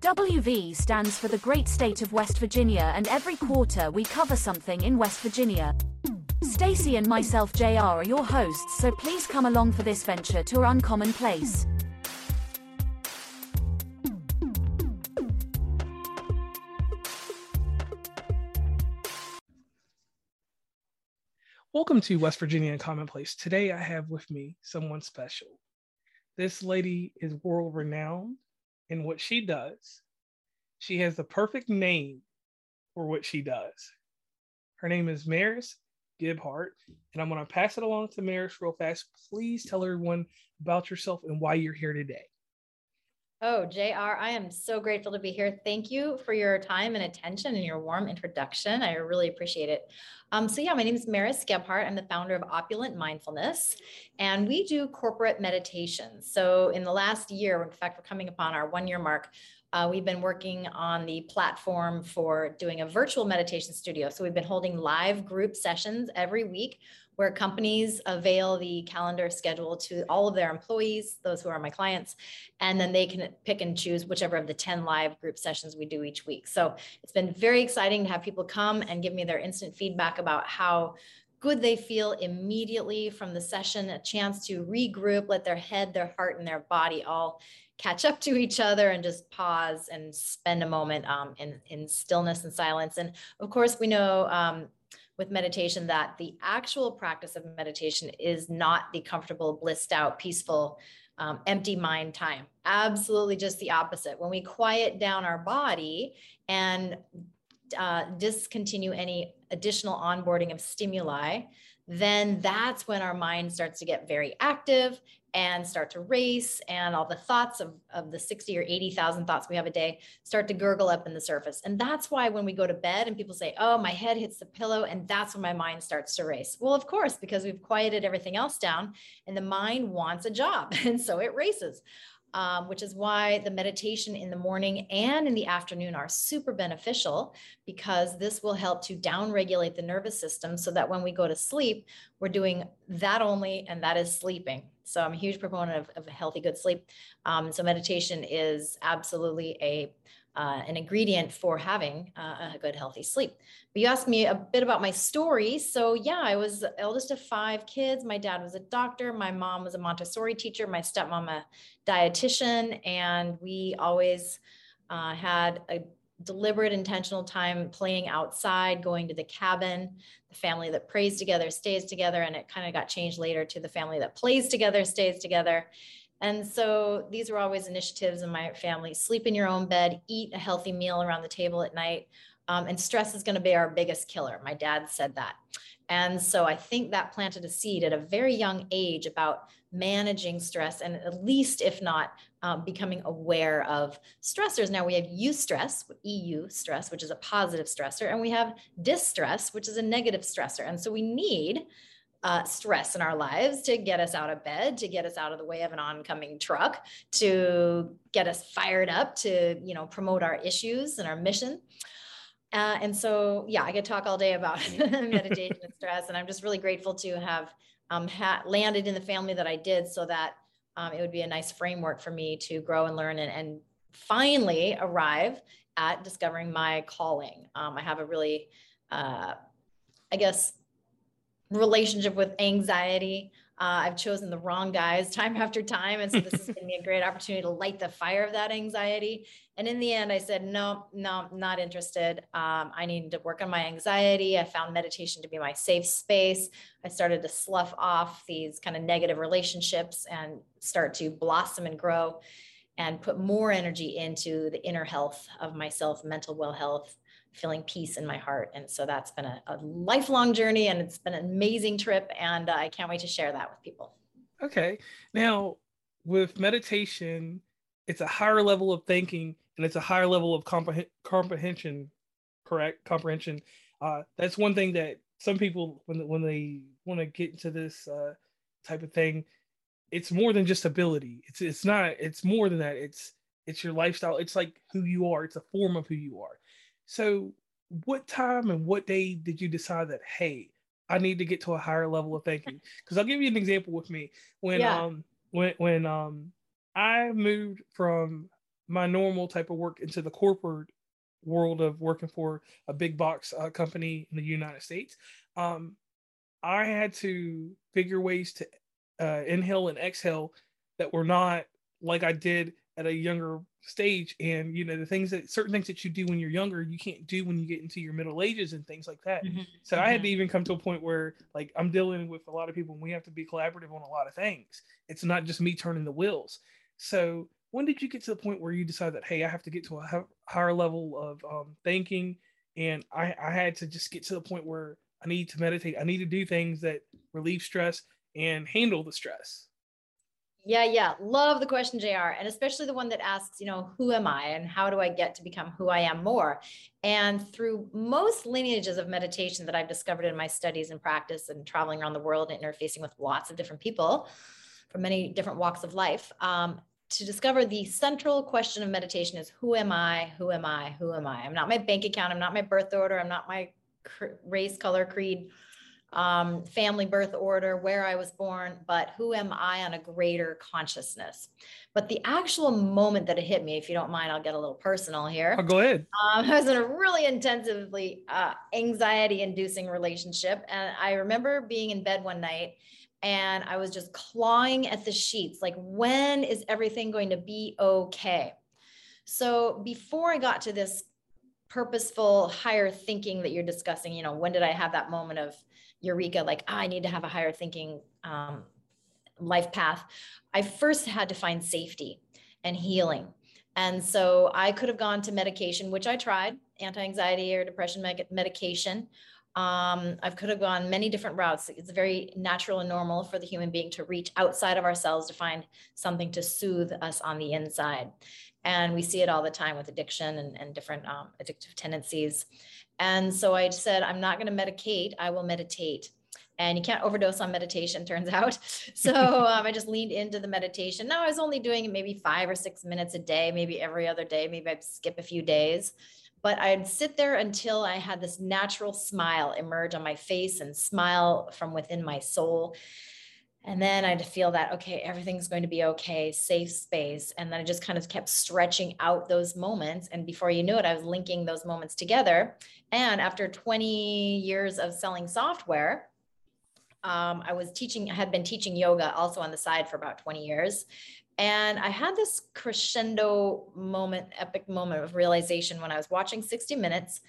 WV stands for the great state of West Virginia, and every quarter we cover something in West Virginia. Stacy and myself, JR, are your hosts, so please come along for this venture to our Uncommon Place. Welcome to West Virginia Uncommon Place. Today I have with me someone special. This lady is world-renowned. And what she does, she has the perfect name for what she does. Her name is Maris Gebhardt, and I'm going to pass it along to Maris real fast. Please tell everyone about yourself and why you're here today. Oh, JR, I am so grateful to be here. Thank you for your time and attention and your warm introduction. I really appreciate it. My name is Maris Gebhardt. I'm the founder of Opulent Mindfulness, and we do corporate meditation. So in the last year, in fact, we're coming upon our 1 year mark, we've been working on the platform for doing a virtual meditation studio. So we've been holding live group sessions every week where companies avail the calendar schedule to all of their employees, those who are my clients, and then they can pick and choose whichever of the 10 live group sessions we do each week. So it's been very exciting to have people come and give me their instant feedback about how good they feel immediately from the session, a chance to regroup, let their head, their heart, and their body all catch up to each other and just pause and spend a moment in stillness and silence. And of course, we know with meditation that the actual practice of meditation is not the comfortable, blissed out, peaceful, empty mind time. Absolutely just the opposite. When we quiet down our body and discontinue any additional onboarding of stimuli, then that's when our mind starts to get very active and start to race, and all the thoughts of the 60 or 80,000 thoughts we have a day start to gurgle up in the surface. And that's why when we go to bed and people say, oh, my head hits the pillow and that's when my mind starts to race. Well, of course, because we've quieted everything else down and the mind wants a job. And so it races, which is why the meditation in the morning and in the afternoon are super beneficial, because this will help to downregulate the nervous system so that when we go to sleep, we're doing that only, and that is sleeping. So I'm a huge proponent of a healthy, good sleep. So meditation is absolutely an ingredient for having a good, healthy sleep. But you asked me a bit about my story. So yeah, I was the eldest of five kids. My dad was a doctor. My mom was a Montessori teacher. My stepmom, a dietitian. And we always had a deliberate, intentional time playing outside, going to the cabin, the family that prays together, stays together. And it kind of got changed later to the family that plays together, stays together. And so these were always initiatives in my family: sleep in your own bed, eat a healthy meal around the table at night. And stress is going to be our biggest killer. My dad said that. And so I think that planted a seed at a very young age about managing stress, and at least, if not becoming aware of stressors. Now we have EU stress, which is a positive stressor, and we have distress, which is a negative stressor. And so we need stress in our lives to get us out of bed, to get us out of the way of an oncoming truck, to get us fired up, to promote our issues and our mission. And so, yeah, I could talk all day about meditation and stress, and I'm just really grateful to have landed in the family that I did, so that it would be a nice framework for me to grow and learn and finally arrive at discovering my calling. I have a really, relationship with anxiety. I've chosen the wrong guys time after time. And so this is going to be a great opportunity to light the fire of that anxiety. And in the end, I said, no, not interested. I needed to work on my anxiety. I found meditation to be my safe space. I started to slough off these kind of negative relationships and start to blossom and grow and put more energy into the inner health of myself, mental well health, feeling peace in my heart. And so that's been a lifelong journey, and it's been an amazing trip. And I can't wait to share that with people. Okay. Now with meditation, it's a higher level of thinking, and it's a higher level of comprehension, correct? Comprehension. That's one thing that some people, when they want to get into this type of thing, it's more than just ability. It's not, it's more than that. It's your lifestyle. It's like who you are. It's a form of who you are. So what time and what day did you decide that, hey, I need to get to a higher level of thinking? Because I'll give you an example with me. When when I moved from my normal type of work into the corporate world of working for a big box company in the United States, I had to figure ways to inhale and exhale that were not like I did at a younger stage. And, you know, the things that, certain things that you do when you're younger, you can't do when you get into your middle ages and things like that. Mm-hmm. So I had to even come to a point where, like, I'm dealing with a lot of people and we have to be collaborative on a lot of things. It's not just me turning the wheels. So when did you get to the point where you decided that, hey, I have to get to a higher level of thinking, and I had to just get to the point where I need to meditate. I need to do things that relieve stress and handle the stress? Yeah. Love the question, JR. And especially the one that asks, you know, who am I and how do I get to become who I am more? And through most lineages of meditation that I've discovered in my studies and practice and traveling around the world and interfacing with lots of different people from many different walks of life, to discover the central question of meditation is, who am I? Who am I? Who am I? I'm not my bank account. I'm not my birth order. I'm not my race, color, creed, family, birth order, where I was born, but who am I on a greater consciousness? But the actual moment that it hit me, if you don't mind, I'll get a little personal here. Oh, go ahead. I was in a really intensively anxiety-inducing relationship. And I remember being in bed one night and I was just clawing at the sheets. Like, when is everything going to be okay? So before I got to this purposeful higher thinking that you're discussing, you know, when did I have that moment of eureka, like, I need to have a higher thinking life path? I first had to find safety and healing. And so I could have gone to medication, which I tried, anti-anxiety or depression medication. I could have gone many different routes. It's very natural and normal for the human being to reach outside of ourselves to find something to soothe us on the inside. And we see it all the time with addiction and different addictive tendencies. And so I said, I'm not going to medicate, I will meditate. And you can't overdose on meditation, turns out. So I just leaned into the meditation. Now I was only doing maybe 5 or 6 minutes a day, maybe every other day, maybe I'd skip a few days. But I'd sit there until I had this natural smile emerge on my face and smile from within my soul. And then I'd feel that, okay, everything's going to be okay, safe space. And then I just kind of kept stretching out those moments. And before you knew it, I was linking those moments together. And after 20 years of selling software, I had been teaching yoga also on the side for about 20 years. And I had this crescendo moment, epic moment of realization when I was watching 60 Minutes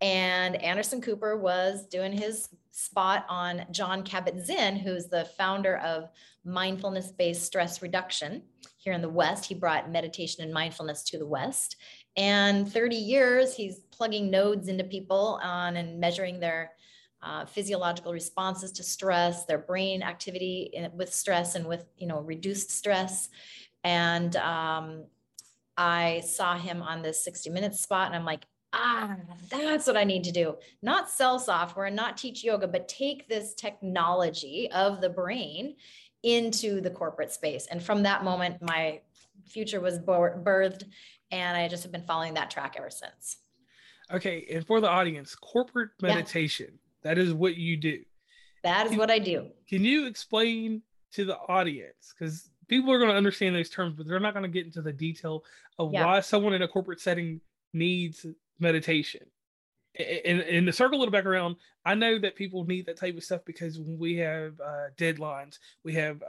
and Anderson Cooper was doing his spot on John Kabat-Zinn, who's the founder of mindfulness-based stress reduction here in the West. He brought meditation and mindfulness to the West. And 30 years, he's plugging nodes into people on and measuring their physiological responses to stress, their brain activity with stress and with, you know, reduced stress. And I saw him on this 60 Minutes spot and I'm like, that's what I need to do. Not sell software and not teach yoga, but take this technology of the brain into the corporate space. And from that moment, my future was birthed, and I just have been following that track ever since. Okay. And for the audience, corporate meditation. Yeah. That is what you do. That is what I do. Can you explain to the audience? Because people are going to understand those terms, but they're not going to get into the detail of why someone in a corporate setting needs meditation. And to circle it back around, I know that people need that type of stuff because we have deadlines, we have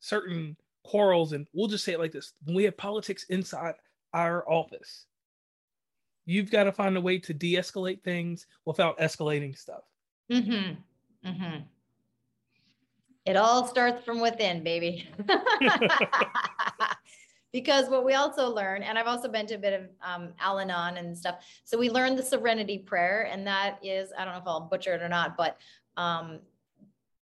certain quarrels, and we'll just say it like this. When we have politics inside our office, you've got to find a way to de-escalate things without escalating stuff. Mm-hmm. Mm-hmm. It all starts from within, baby. Because what we also learn, and I've also been to a bit of Al-Anon and stuff. So we learned the Serenity Prayer, and that is, I don't know if I'll butcher it or not, but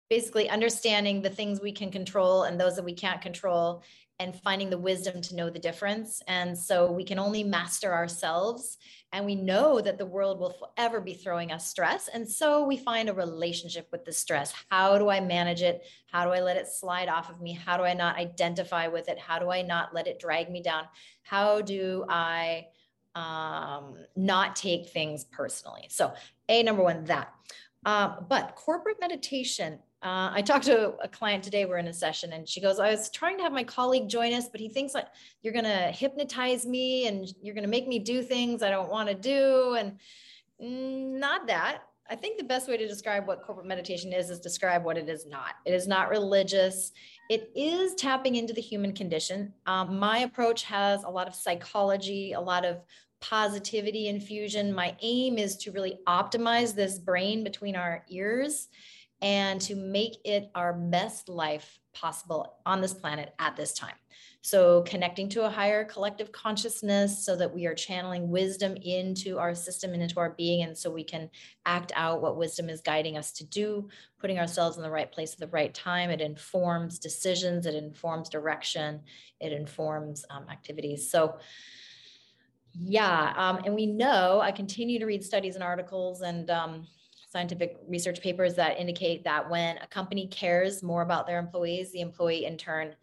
basically understanding the things we can control and those that we can't control, and finding the wisdom to know the difference. And so we can only master ourselves, and we know that the world will forever be throwing us stress. And so we find a relationship with the stress. How do I manage it? How do I let it slide off of me? How do I not identify with it? How do I not let it drag me down? How do I not take things personally? So A, number one, that. But corporate meditation, I talked to a client today, we're in a session, and she goes, I was trying to have my colleague join us, but he thinks like you're going to hypnotize me and you're going to make me do things I don't want to do. And not that. I think the best way to describe what corporate meditation is describe what it is not. It is not religious. It is tapping into the human condition. My approach has a lot of psychology, a lot of positivity infusion. My aim is to really optimize this brain between our ears and to make it our best life possible on this planet at this time. So connecting to a higher collective consciousness so that we are channeling wisdom into our system and into our being, and so we can act out what wisdom is guiding us to do, putting ourselves in the right place at the right time. It informs decisions, it informs direction, it informs activities. So yeah, and we know, I continue to read studies and articles and scientific research papers that indicate that when a company cares more about their employees, the employee in turn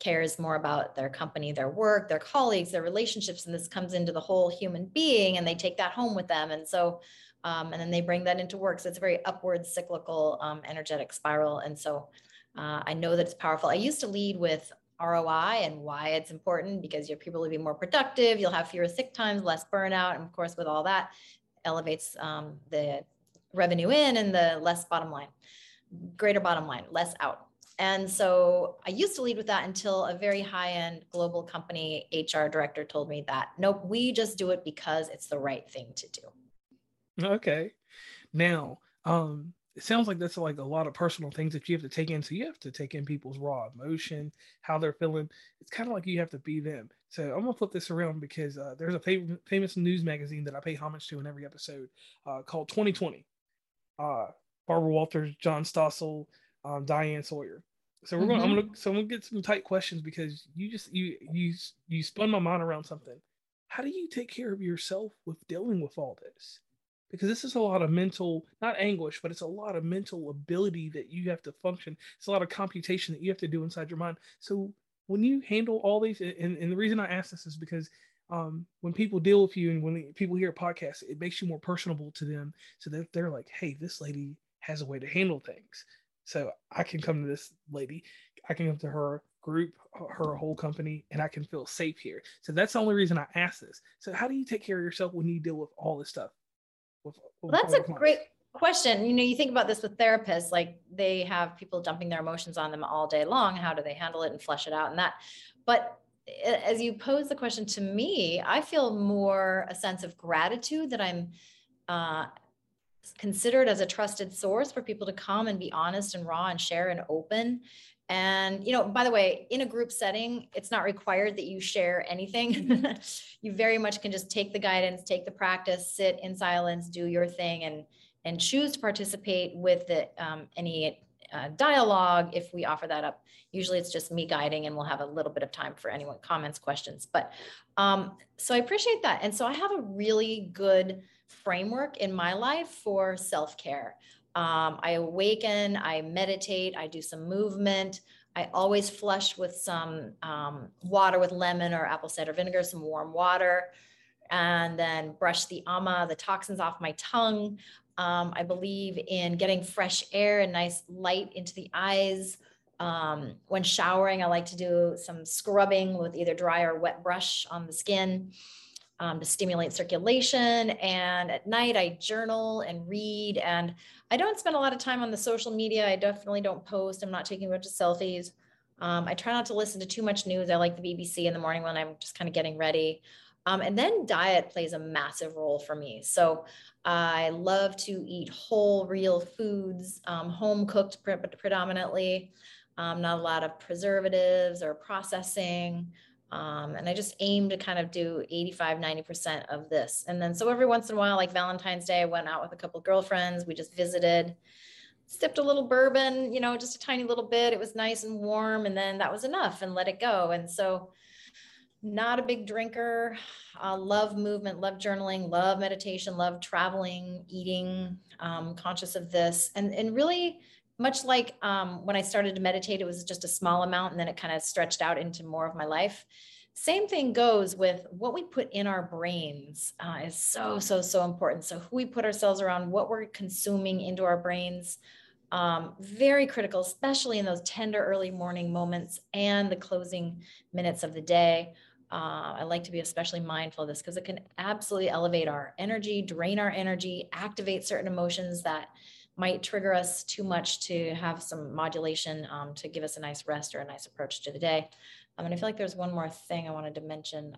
cares more about their company, their work, their colleagues, their relationships, and this comes into the whole human being, and they take that home with them. And so, and then they bring that into work. So it's a very upward cyclical energetic spiral. And so I know that it's powerful. I used to lead with ROI and why it's important, because your people will be more productive, you'll have fewer sick times, less burnout. And of course, with all that, elevates the revenue in and the less bottom line, greater bottom line, less out. And so I used to lead with that until a very high-end global company HR director told me that, nope, we just do it because it's the right thing to do. Okay. Now, it sounds like that's like a lot of personal things that you have to take in. So you have to take in people's raw emotion, how they're feeling. It's kind of like you have to be them. So I'm going to flip this around because there's a famous news magazine that I pay homage to in every episode called 2020. Barbara Walters, John Stossel, Diane Sawyer. So we're going. I'm gonna get some tight questions because you spun my mind around something. How do you take care of yourself with dealing with all this? Because this is a lot of mental, not anguish, but it's a lot of mental ability that you have to function. It's a lot of computation that you have to do inside your mind. So when you handle all these, and the reason I ask this is because when people deal with you and when people hear a podcast, it makes you more personable to them. So that they're like, hey, this lady has a way to handle things. So I can come to this lady, I can come to her group, her whole company, and I can feel safe here. So that's the only reason I ask this. So how do you take care of yourself when you deal with all this stuff? Well, that's a great question. You know, you think about this with therapists, like they have people dumping their emotions on them all day long. How do they handle it and flesh it out and that? But as you pose the question to me, I feel more a sense of gratitude that I'm considered as a trusted source for people to come and be honest and raw and share and open. And, you know, by the way, in a group setting, it's not required that you share anything. You very much can just take the guidance, take the practice, sit in silence, do your thing, and choose to participate with the, any dialogue if we offer that up. Usually it's just me guiding, and we'll have a little bit of time for anyone comments, questions. But so I appreciate that. And so I have a really good framework in my life for self-care. I awaken, I meditate, I do some movement. I always flush with some water with lemon or apple cider vinegar, some warm water, and then brush the ama, the toxins off my tongue. I believe in getting fresh air and nice light into the eyes. When showering, I like to do some scrubbing with either dry or wet brush on the skin. To stimulate circulation. And at night I journal and read, and I don't spend a lot of time on the social media. I definitely don't post. I'm not taking a bunch of selfies. I try not to listen to too much news. I like the BBC in the morning when I'm just kind of getting ready. And then diet plays a massive role for me. So I love to eat whole, real foods, home cooked predominantly, not a lot of preservatives or processing. And I just aim to kind of do 85, 90% of this. And then, so every once in a while, like Valentine's Day, I went out with a couple of girlfriends. We just visited. sipped a little bourbon, you know, just a tiny little bit. It was nice and warm. And then that was enough and let it go. And so not a big drinker, love movement, love journaling, love meditation, love traveling, eating, conscious of this. And really much like when I started to meditate, it was just a small amount. And then it kind of stretched out into more of my life. Same thing goes with what we put in our brains is so, so, so important. So who we put ourselves around, what we're consuming into our brains, very critical, especially in those tender early morning moments and the closing minutes of the day. I like to be especially mindful of this because it can absolutely elevate our energy, drain our energy, activate certain emotions that might trigger us too much to have some modulation to give us a nice rest or a nice approach to the day. And I feel like there's one more thing I wanted to mention.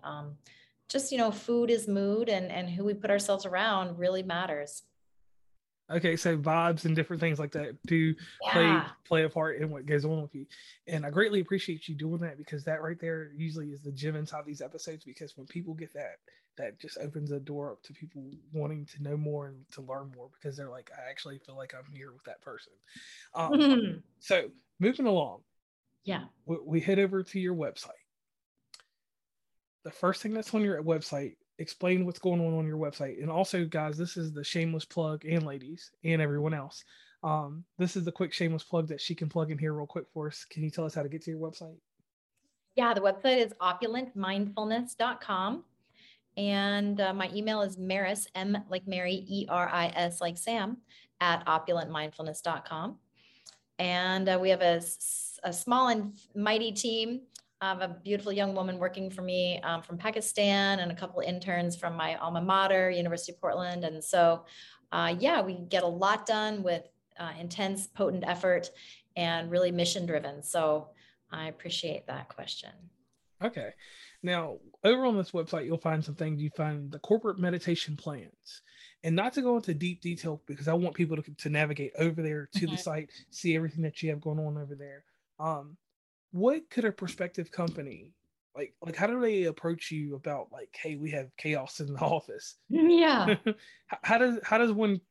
Just, you know, food is mood, and who we put ourselves around really matters. Okay, so vibes and different things like that do play a part in what goes on with you. And I greatly appreciate you doing that, because that right there usually is the gem inside these episodes, because when people get that, that just opens the door up to people wanting to know more and to learn more, because they're like, I actually feel like I'm here with that person. So moving along. Yeah. We head over to your website. The first thing that's on your website, explain what's going on your website. And also, guys, this is the shameless plug, and ladies and everyone else. This is the quick shameless plug that she can plug in here real quick for us. Can you tell us how to get to your website? Yeah, the website is opulentmindfulness.com. And my email is Maris, M like Mary, E-R-I-S like Sam, at opulentmindfulness.com. And we have a small and mighty team. I have a beautiful young woman working for me from Pakistan, and a couple interns from my alma mater, University of Portland. And so, yeah, we get a lot done with intense, potent effort and really mission driven. So I appreciate that question. Okay. Now, over on this website, you'll find some things. You find the corporate meditation plans. And not to go into deep detail, because I want people to navigate over there to the site, see everything that you have going on over there. What could a prospective company, like how do they approach you about, like, hey, we have chaos in the office? Yeah. How does one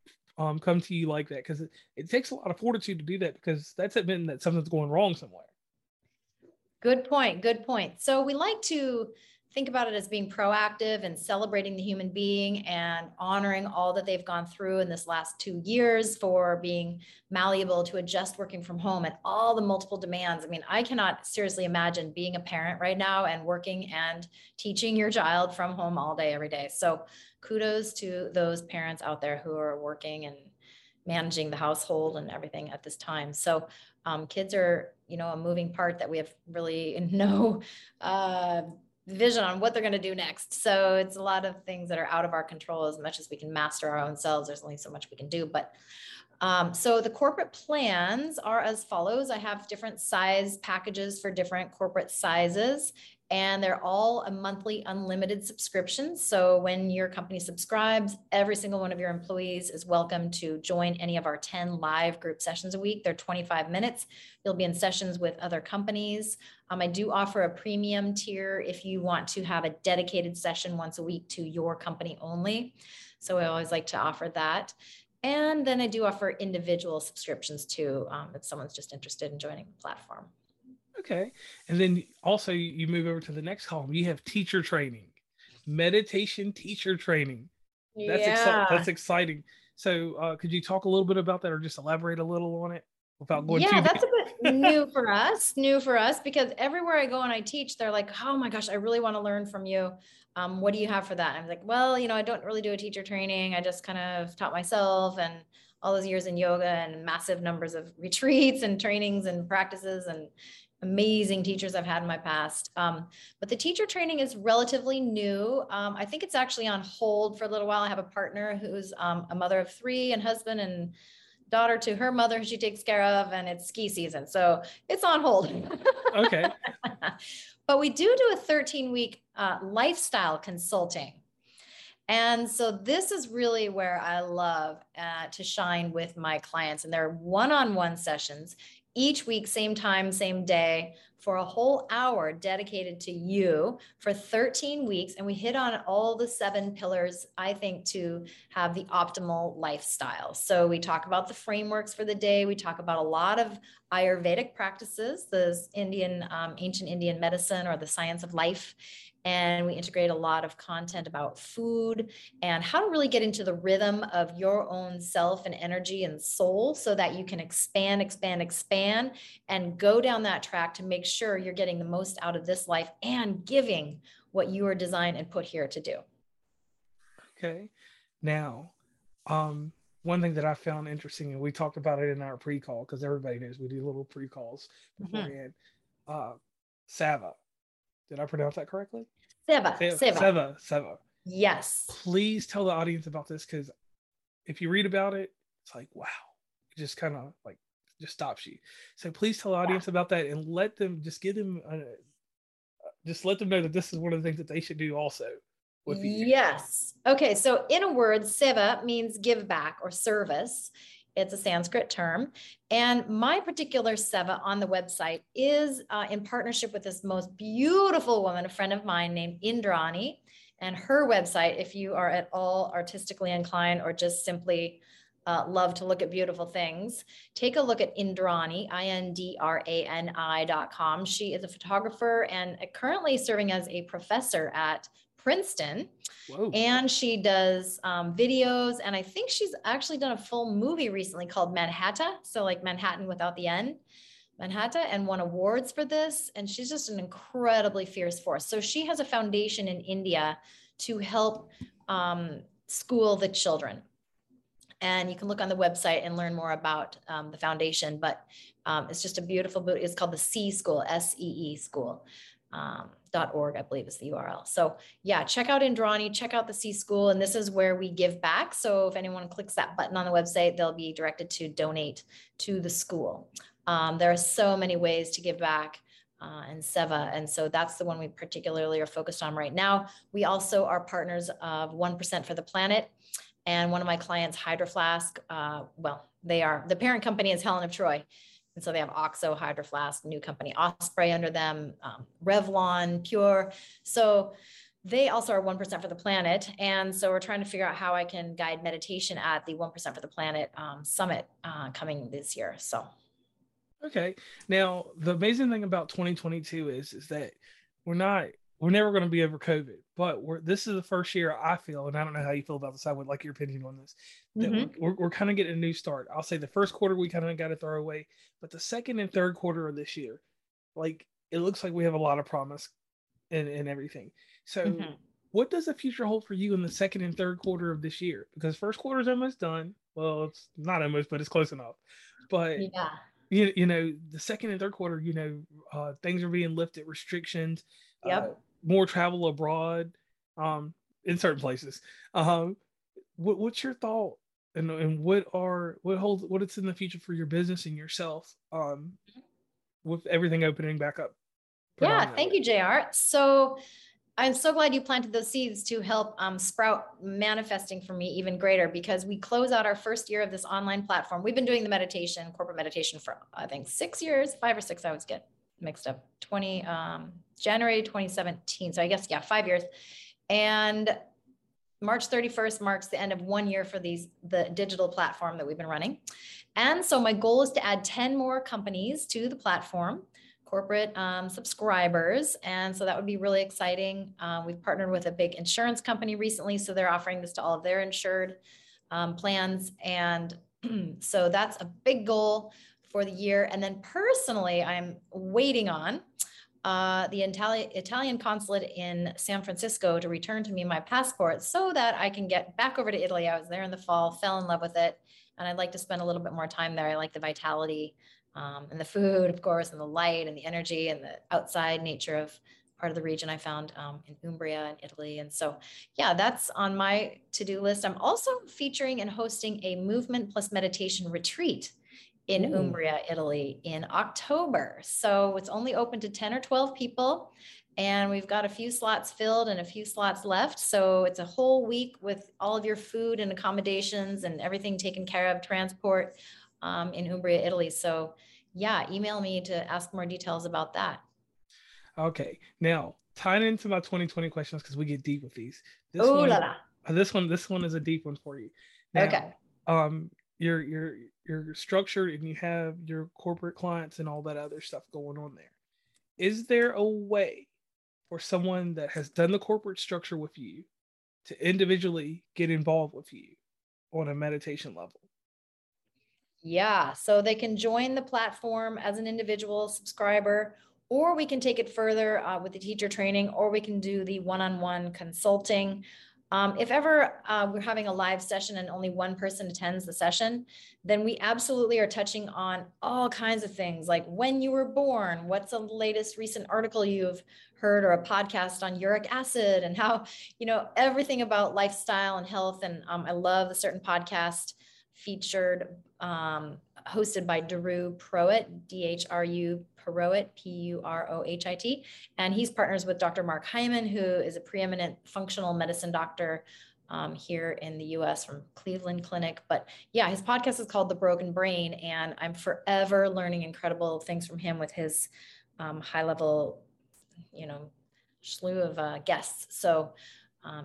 come to you like that? Because it takes a lot of fortitude to do that, because that's admitting that something's going wrong somewhere. Good point. Good point. So we like to think about it as being proactive and celebrating the human being and honoring all that they've gone through in this last 2 years, for being malleable to adjust working from home and all the multiple demands. I mean, I cannot seriously imagine being a parent right now and working and teaching your child from home all day, every day. So kudos to those parents out there who are working and managing the household and everything at this time. So kids are, you know, a moving part that we have really no vision on what they're going to do next. So it's a lot of things that are out of our control. As much as we can master our own selves, there's only so much we can do. But so the corporate plans are as follows. I have different size packages for different corporate sizes, and they're all a monthly unlimited subscription. So when your company subscribes, every single one of your employees is welcome to join any of our 10 live group sessions a week. They're 25 minutes. You'll be in sessions with other companies. I do offer a premium tier if you want to have a dedicated session once a week to your company only. So I always like to offer that. And then I do offer individual subscriptions too, if someone's just interested in joining the platform. Okay. And then also you move over to the next column. You have teacher training, meditation teacher training. That's, that's exciting. So could you talk a little bit about that, or just elaborate a little on it without going too deep? A bit new for us, because everywhere I go and I teach, they're like, oh my gosh, I really want to learn from you. What do you have for that? And I'm like, well, you know, I don't really do a teacher training. I just kind of taught myself, and all those years in yoga and massive numbers of retreats and trainings and practices and amazing teachers I've had in my past. But the teacher training is relatively new. I think it's actually on hold for a little while. I have a partner who's a mother of three, and husband and daughter to her mother who she takes care of, and it's ski season. So it's on hold. Okay. But we do a 13-week lifestyle consulting. And so this is really where I love to shine with my clients, and they're one-on-one sessions each week, same time, same day, for a whole hour dedicated to you for 13 weeks. And we hit on all the 7 pillars, I think, to have the optimal lifestyle. So we talk about the frameworks for the day. We talk about a lot of Ayurvedic practices, this Indian, ancient Indian medicine or the science of life. And we integrate a lot of content about food and how to really get into the rhythm of your own self and energy and soul so that you can expand and go down that track to make sure you're getting the most out of this life and giving what you are designed and put here to do. Okay. Now, one thing that I found interesting, and we talked about it in our pre-call because everybody knows we do little pre-calls beforehand, Seva. Did I pronounce that correctly? Seva. Yes. Please tell the audience about this, because if you read about it, it's like, wow, it just kind of like just stops you. So please tell the audience about that and let them just give them, just let them know that this is one of the things that they should do also. Yes. Okay. So in a word, Seva means give back or service. It's a Sanskrit term. And my particular Seva on the website is in partnership with this most beautiful woman, a friend of mine named Indrani. And her website, if you are at all artistically inclined or just simply love to look at beautiful things, take a look at Indrani, INDRANI.com. She is a photographer and currently serving as a professor at Princeton. Whoa. And she does videos, and I think she's actually done a full movie recently called Manhattan, so like Manhattan without the N, Manhattan, and won awards for this, and she's just an incredibly fierce force. So she has a foundation in India to help school the children, and you can look on the website and learn more about the foundation, but it's just a beautiful book. It's called the SEE school, SEE school. .org, I believe, is the URL. So yeah, check out Indrani, check out the SEE School, and this is where we give back. So if anyone clicks that button on the website, they'll be directed to donate to the school. There are so many ways to give back and Seva, and so that's the one we particularly are focused on right now. We also are partners of 1% for the planet, and one of my clients, Hydroflask, the parent company is Helen of Troy. And so they have OXO, Hydroflask, new company Osprey under them, Revlon, Pure. So they also are 1% for the planet. And so we're trying to figure out how I can guide meditation at the 1% for the planet summit coming this year. So. Okay. Now, the amazing thing about 2022 is that we're never going to be over COVID, but this is the first year I feel, and I don't know how you feel about this. I would like your opinion on this. That we're kind of getting a new start. I'll say the first quarter, we kind of got to throw away, but the second and third quarter of this year, like it looks like we have a lot of promise and everything. So what does the future hold for you in the second and third quarter of this year? Because first quarter is almost done. Well, it's not almost, but it's close enough. But yeah, you know, the second and third quarter, you know, things are being lifted, restrictions. Yep. More travel abroad in certain places. What's your thought and what it's in the future for your business and yourself with everything opening back up? Yeah, thank you, JR. So I'm so glad you planted those seeds to help sprout manifesting for me even greater, because we close out our first year of this online platform. We've been doing the corporate meditation for I think 6 years, 5 or 6, I always get mixed up, January 2017. So I guess, yeah, 5 years. And March 31st marks the end of 1 year for the digital platform that we've been running. And so my goal is to add 10 more companies to the platform, corporate subscribers. And so that would be really exciting. We've partnered with a big insurance company recently, so they're offering this to all of their insured plans. And so that's a big goal for the year. And then personally, I'm waiting on the Italian consulate in San Francisco to return to me my passport so that I can get back over to Italy. I was there in the fall, fell in love with it, and I'd like to spend a little bit more time there. I like the vitality and the food, of course, and the light and the energy and the outside nature of part of the region I found in Umbria in Italy. And so, yeah, that's on my to-do list. I'm also featuring and hosting a movement plus meditation retreat in Umbria, Italy in October. So it's only open to 10 or 12 people, and we've got a few slots filled and a few slots left. So it's a whole week with all of your food and accommodations and everything taken care of, transport in Umbria, Italy. So yeah, email me to ask more details about that. Okay. Now, tying into my 2020 questions, because we get deep with these. This one is a deep one for you. Now, okay. You're structured and you have your corporate clients and all that other stuff going on there. Is there a way for someone that has done the corporate structure with you to individually get involved with you on a meditation level? Yeah. So they can join the platform as an individual subscriber, or we can take it further with the teacher training, or we can do the one-on-one consulting. If ever we're having a live session and only one person attends the session, then we absolutely are touching on all kinds of things like when you were born, what's the latest recent article you've heard or a podcast on uric acid and how, you know, everything about lifestyle and health. And I love a certain podcast featured, hosted by Dhru Purohit, Dhru Purohit, Purohit. And he's partners with Dr. Mark Hyman, who is a preeminent functional medicine doctor here in the US from Cleveland Clinic. But yeah, his podcast is called The Broken Brain. And I'm forever learning incredible things from him with his high level, you know, slew of guests. So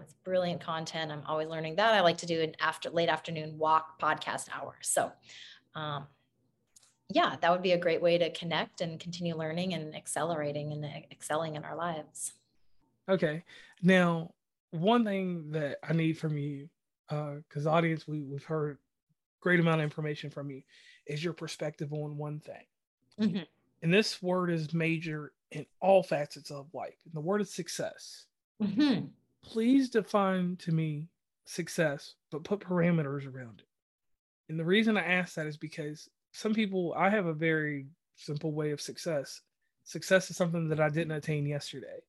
it's brilliant content. I'm always learning that. I like to do an late afternoon walk podcast hour. So yeah, that would be a great way to connect and continue learning and accelerating and excelling in our lives. Okay. Now, one thing that I need from you, because audience, we've heard great amount of information from you, is your perspective on one thing. Mm-hmm. And this word is major in all facets of life. And the word is success. Mm-hmm. Please define to me success, but put parameters around it. And the reason I ask that is because some people, I have a very simple way of success. Success is something that I didn't attain yesterday.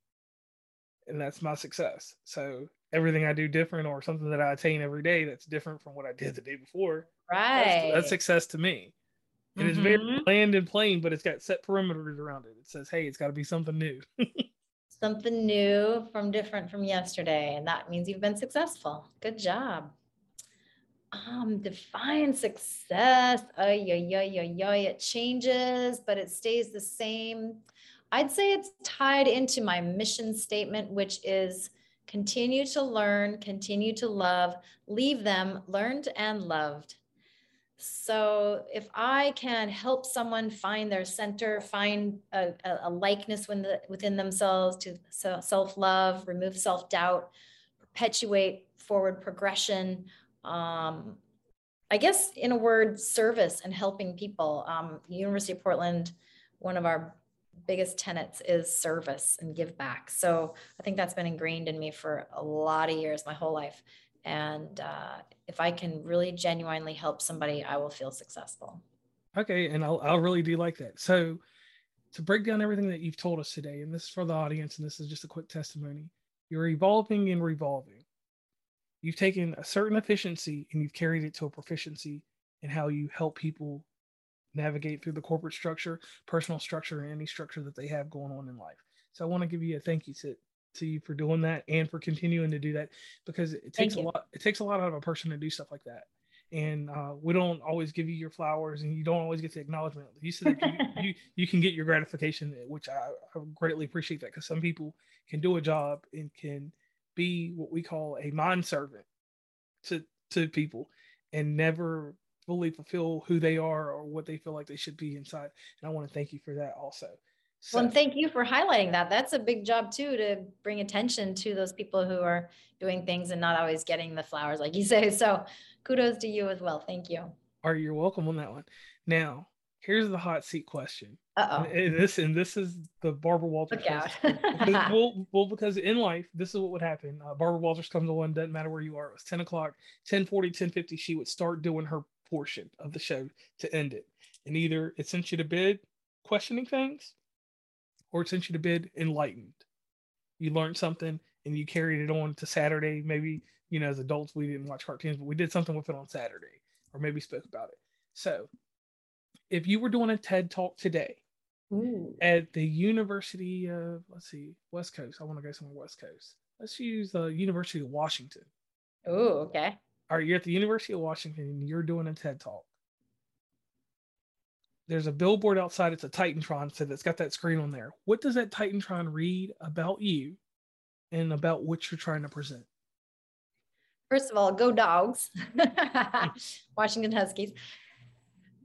And that's my success. So everything I do different or something that I attain every day that's different from what I did the day before. Right. That's success to me. Mm-hmm. It is very bland and plain, but it's got set parameters around it. It says, hey, it's got to be something new. Something new from different from yesterday. And that means you've been successful. Good job. Define success. It changes, but it stays the same. I'd say it's tied into my mission statement, which is continue to learn, continue to love, leave them learned and loved. So if I can help someone find their center, find a likeness within themselves to self-love, remove self-doubt, perpetuate forward progression, I guess in a word, service and helping people. University of Portland, one of our biggest tenets is service and give back. So I think that's been ingrained in me for a lot of years, my whole life. And if I can really genuinely help somebody, I will feel successful. Okay. And I really do like that. So to break down everything that you've told us today, and this is for the audience, and this is just a quick testimony, you're evolving and revolving. You've taken a certain efficiency and you've carried it to a proficiency in how you help people navigate through the corporate structure, personal structure, and any structure that they have going on in life. So I want to give you a thank you to you for doing that and for continuing to do that, because it takes a lot out of a person to do stuff like that. And we don't always give you your flowers and you don't always get the acknowledgement. You said that you can get your gratification, which I greatly appreciate that, because some people can do a job and can be what we call a mind servant to people and never fully fulfill who they are or what they feel like they should be inside. And I want to thank you for that also. So, well, and thank you for highlighting that. That's a big job too, to bring attention to those people who are doing things and not always getting the flowers, like you say. So kudos to you as well. Thank you. All right, you're welcome on that one. Now, here's the hot seat question. Uh-oh. And this is the Barbara Walters. Well, because in life, this is what would happen. Barbara Walters comes on, doesn't matter where you are. It was 10 o'clock, 10:40, 10:50. She would start doing her portion of the show to end it. And either it sent you to bed questioning things, or it sent you to bed enlightened. You learned something and you carried it on to Saturday. Maybe, you know, as adults, we didn't watch cartoons, but we did something with it on Saturday, or maybe spoke about it. So if you were doing a TED Talk today, ooh, at the University of, let's see, West Coast. I want to go somewhere West Coast. Let's use the University of Washington. Oh, okay. All right, you're at the University of Washington and you're doing a TED Talk. there's a billboard outside. It's a Titantron. So that's got that screen on there. What does that Titantron read about you and about what you're trying to present? First of all, go dogs. Washington Huskies.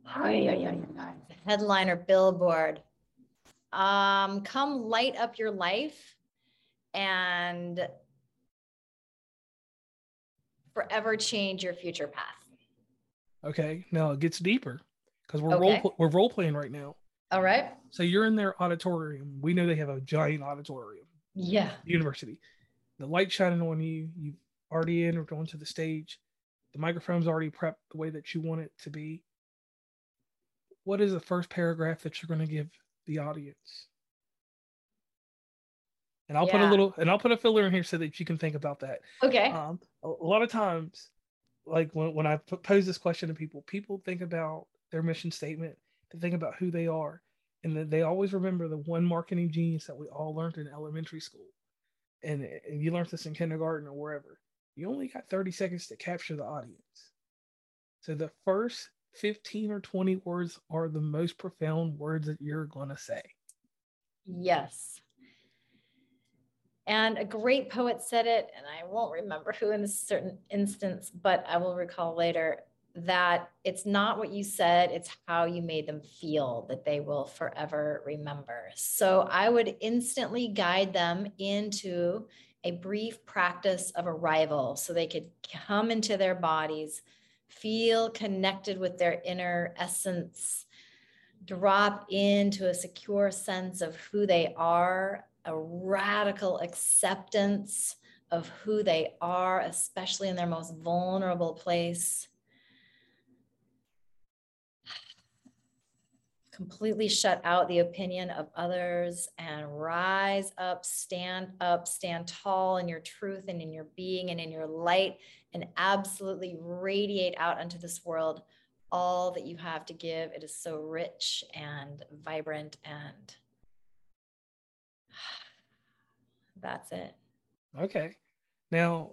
Headline or billboard. Come light up your life and forever change your future path. Okay. Now it gets deeper because we're role playing right now. All right. So you're in their auditorium. We know they have a giant auditorium. Yeah. University. The light shining on you. You've already entered onto the stage. The microphone's already prepped the way that you want it to be. What is the first paragraph that you're going to give the audience? And I'll put a little, and I'll put a filler in here so that you can think about that. Okay. A lot of times, like when I pose this question to people, people think about their mission statement, they think about who they are, and that they always remember the one marketing genius that we all learned in elementary school. And you learned this in kindergarten or wherever. You only got 30 seconds to capture the audience. So the first 15 or 20 words are the most profound words that you're going to say. Yes. And a great poet said it, and I won't remember who in a certain instance, but I will recall later that it's not what you said, it's how you made them feel that they will forever remember. So I would instantly guide them into a brief practice of arrival so they could come into their bodies, feel connected with their inner essence, drop into a secure sense of who they are, a radical acceptance of who they are, especially in their most vulnerable place. Completely shut out the opinion of others and rise up, stand tall in your truth and in your being and in your light, and absolutely radiate out into this world all that you have to give. It is so rich and vibrant, and that's it. Okay. Now,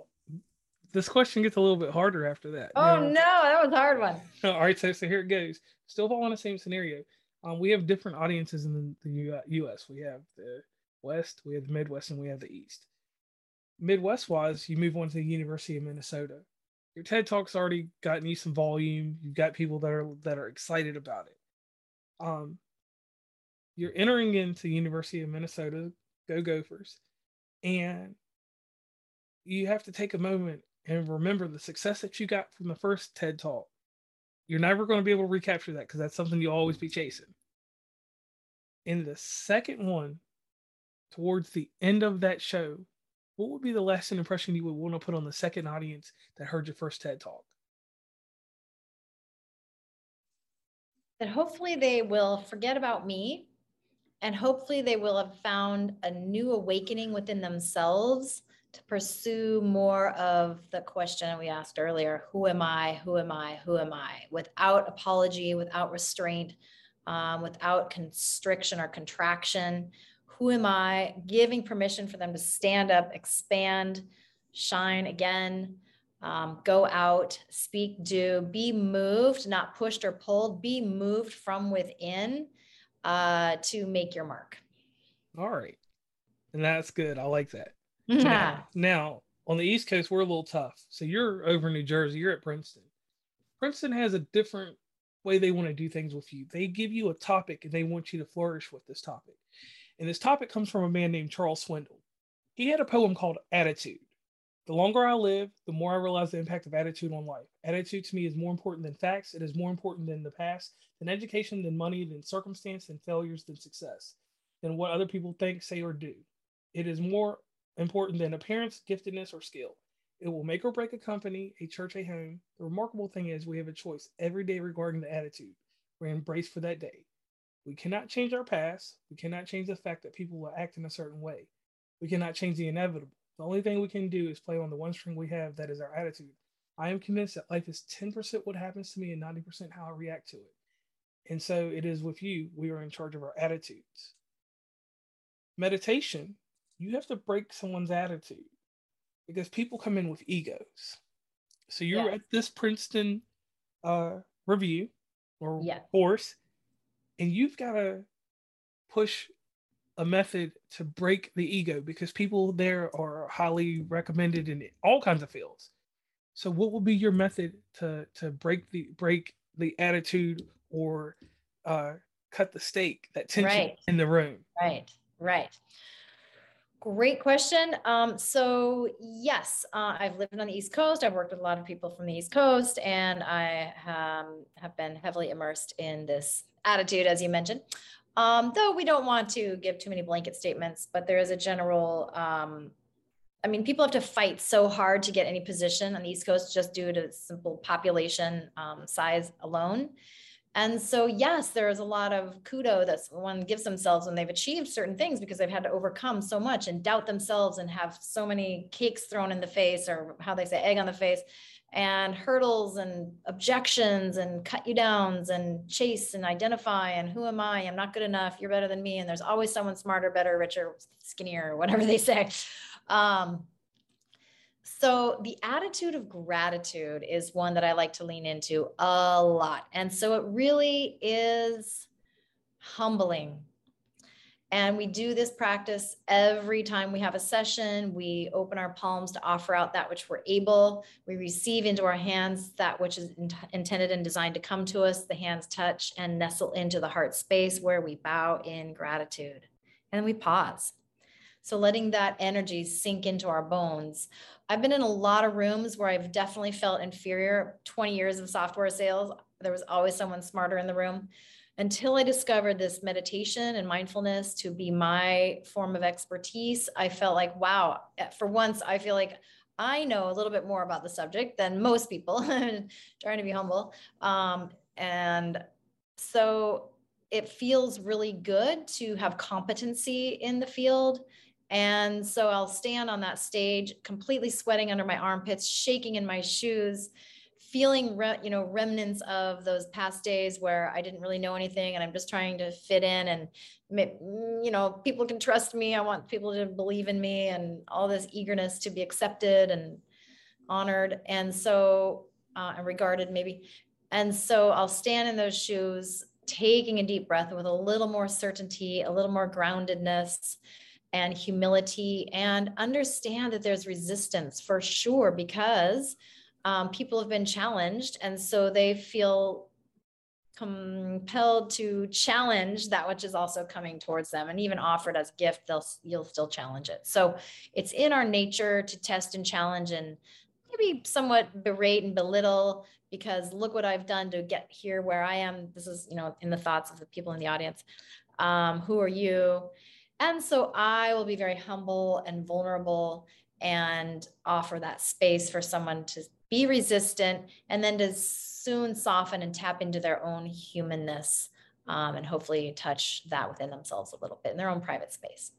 this question gets a little bit harder after that. Oh, no, that was a hard one. All right, so here it goes. Still following the same scenario. We have different audiences in the U.S. We have the West, we have the Midwest, and we have the East. Midwest-wise, you move on to the University of Minnesota. Your TED Talk's already gotten you some volume. You've got people that are excited about it. You're entering into the University of Minnesota, go Gophers, and you have to take a moment and remember the success that you got from the first TED Talk. You're never going to be able to recapture that because that's something you'll always be chasing. In the second one, towards the end of that show, what would be the lasting impression you would want to put on the second audience that heard your first TED Talk? That hopefully they will forget about me, and hopefully they will have found a new awakening within themselves to pursue more of the question we asked earlier, who am I, who am I, who am I? Without apology, without restraint, without constriction or contraction, who am I? Giving permission for them to stand up, expand, shine again, go out, speak, do, be moved, not pushed or pulled, be moved from within to make your mark. All right. And that's good. I like that. Yeah. Now, on the East Coast, we're a little tough. So you're over in New Jersey. You're at Princeton. Princeton has a different way they want to do things with you. They give you a topic, and they want you to flourish with this topic. And this topic comes from a man named Charles Swindoll. He had a poem called Attitude. The longer I live, the more I realize the impact of attitude on life. Attitude to me is more important than facts. It is more important than the past, than education, than money, than circumstance, than failures, than success, than what other people think, say, or do. It is more important than appearance, giftedness, or skill. It will make or break a company, a church, a home. The remarkable thing is we have a choice every day regarding the attitude we're embraced for that day. We cannot change our past. We cannot change the fact that people will act in a certain way. We cannot change the inevitable. The only thing we can do is play on the one string we have, that is our attitude. I am convinced that life is 10% what happens to me and 90% how I react to it. And so it is with you. We are in charge of our attitudes. Meditation. You have to break someone's attitude because people come in with egos. So you're at this Princeton review or course, And you've got to push a method to break the ego, because people there are highly recommended in all kinds of fields. So what would be your method to break the attitude or cut the stake, that tension in the room? Right. Great question. So yes, I've lived on the East Coast. I've worked with a lot of people from the East Coast, and I have been heavily immersed in this attitude, as you mentioned. Though we don't want to give too many blanket statements, but there is a general, people have to fight so hard to get any position on the East Coast just due to simple population size alone. And so, yes, there is a lot of kudo that one gives themselves when they've achieved certain things, because they've had to overcome so much and doubt themselves and have so many cakes thrown in the face, or how they say, egg on the face, and hurdles and objections and cut you downs and chase and identify and who am I? I'm not good enough. You're better than me. And there's always someone smarter, better, richer, skinnier, whatever they say. So the attitude of gratitude is one that I like to lean into a lot. And so it really is humbling. And we do this practice every time we have a session. We open our palms to offer out that which we're able. We receive into our hands that which is intended and designed to come to us. The hands touch and nestle into the heart space, where we bow in gratitude. And we pause. So letting that energy sink into our bones. I've been in a lot of rooms where I've definitely felt inferior. 20 years of software sales, there was always someone smarter in the room, until I discovered this meditation and mindfulness to be my form of expertise. I felt like, wow, for once, I feel like I know a little bit more about the subject than most people. Trying to be humble. And so it feels really good to have competency in the field. And so I'll stand on that stage, completely sweating under my armpits, shaking in my shoes, feeling remnants of those past days where I didn't really know anything, and I'm just trying to fit in, and people can trust me. I want people to believe in me, and all this eagerness to be accepted and honored, and so and regarded maybe. And so I'll stand in those shoes, taking a deep breath with a little more certainty, a little more groundedness and humility, and understand that there's resistance for sure, because people have been challenged. And so they feel compelled to challenge that which is also coming towards them, and even offered as a gift, you'll still challenge it. So it's in our nature to test and challenge, and maybe somewhat berate and belittle, because look what I've done to get here where I am. This is, in the thoughts of the people in the audience. Who are you? And so I will be very humble and vulnerable, and offer that space for someone to be resistant, and then to soon soften and tap into their own humanness, and hopefully touch that within themselves a little bit in their own private space.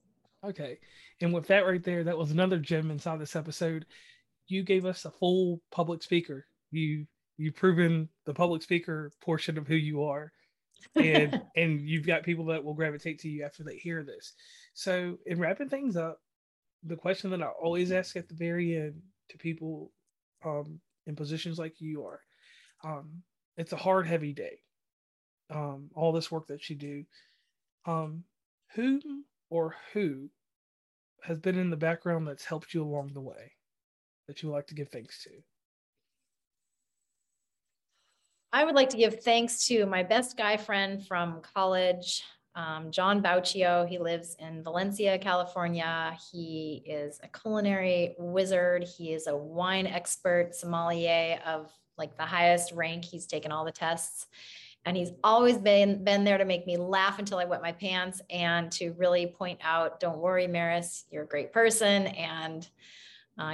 Okay. And with that right there, that was another gem inside this episode. You gave us a full public speaker. You've proven the public speaker portion of who you are. And and you've got people that will gravitate to you after they hear this. So in wrapping things up, the question that I always ask at the very end to people in positions like you are, it's a hard, heavy day. All this work that you do, who has been in the background that's helped you along the way that you would like to give thanks to? I would like to give thanks to my best guy friend from college, John Bouchio. He lives in Valencia, California. He is a culinary wizard. He is a wine expert, sommelier of the highest rank. He's taken all the tests, and he's always been there to make me laugh until I wet my pants, and to really point out, don't worry, Maris, you're a great person, and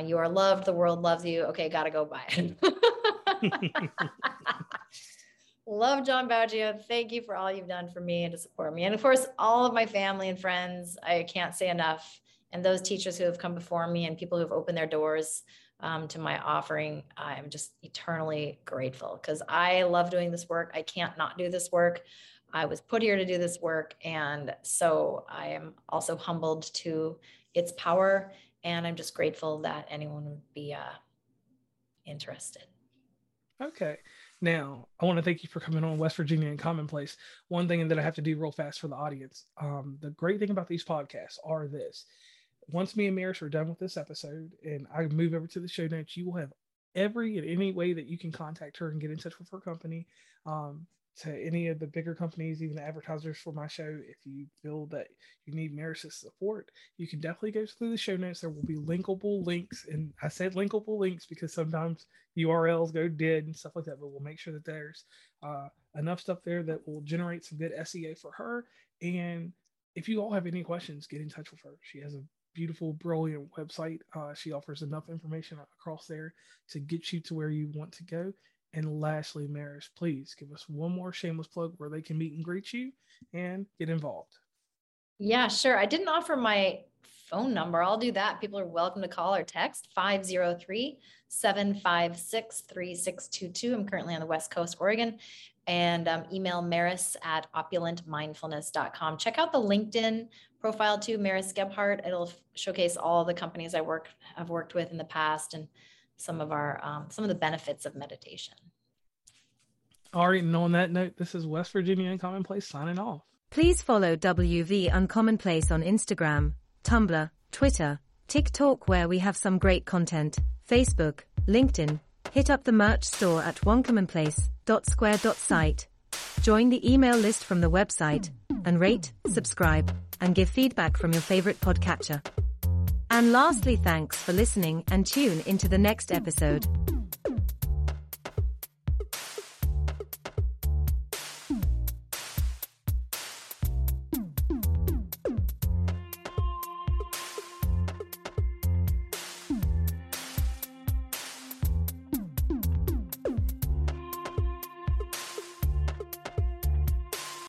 you are loved. The world loves you. Okay, gotta go buy it. Love John Bouchio. Thank you for all you've done for me and to support me. And of course, all of my family and friends, I can't say enough. And those teachers who have come before me, and people who've opened their doors to my offering, I'm just eternally grateful, because I love doing this work. I can't not do this work. I was put here to do this work. And so I am also humbled to its power. And I'm just grateful that anyone would be interested. Okay. Now, I want to thank you for coming on West Virginia and Commonplace. One thing that I have to do real fast for the audience. The great thing about these podcasts are this. Once me and Maris are done with this episode and I move over to the show notes, you will have every and any way that you can contact her and get in touch with her company, to any of the bigger companies, even the advertisers for my show. If you feel that you need Maris' support, you can definitely go through the show notes. There will be linkable links. And I said linkable links because sometimes URLs go dead and stuff like that, but we'll make sure that there's enough stuff there that will generate some good SEO for her. And if you all have any questions, get in touch with her. She has a beautiful, brilliant website. She offers enough information across there to get you to where you want to go. And lastly, Maris, please give us one more shameless plug where they can meet and greet you and get involved. Yeah, sure. I didn't offer my phone number. I'll do that. People are welcome to call or text 503-756-3622. I'm currently on the West Coast, Oregon. And email maris@opulentmindfulness.com. Check out the LinkedIn profile too, Maris Gebhardt. It'll showcase all the companies I've worked with in the past and some of the benefits of meditation. All right, and on that note, this is West Virginia Uncommonplace signing off. Please follow WV Uncommonplace on Instagram, Tumblr, Twitter, TikTok, where we have some great content, Facebook, LinkedIn. Hit up the merch store at oncommonplace.square.site. Join the email list from the website and rate, subscribe, and give feedback from your favorite podcatcher. And lastly, thanks for listening and tune into the next episode.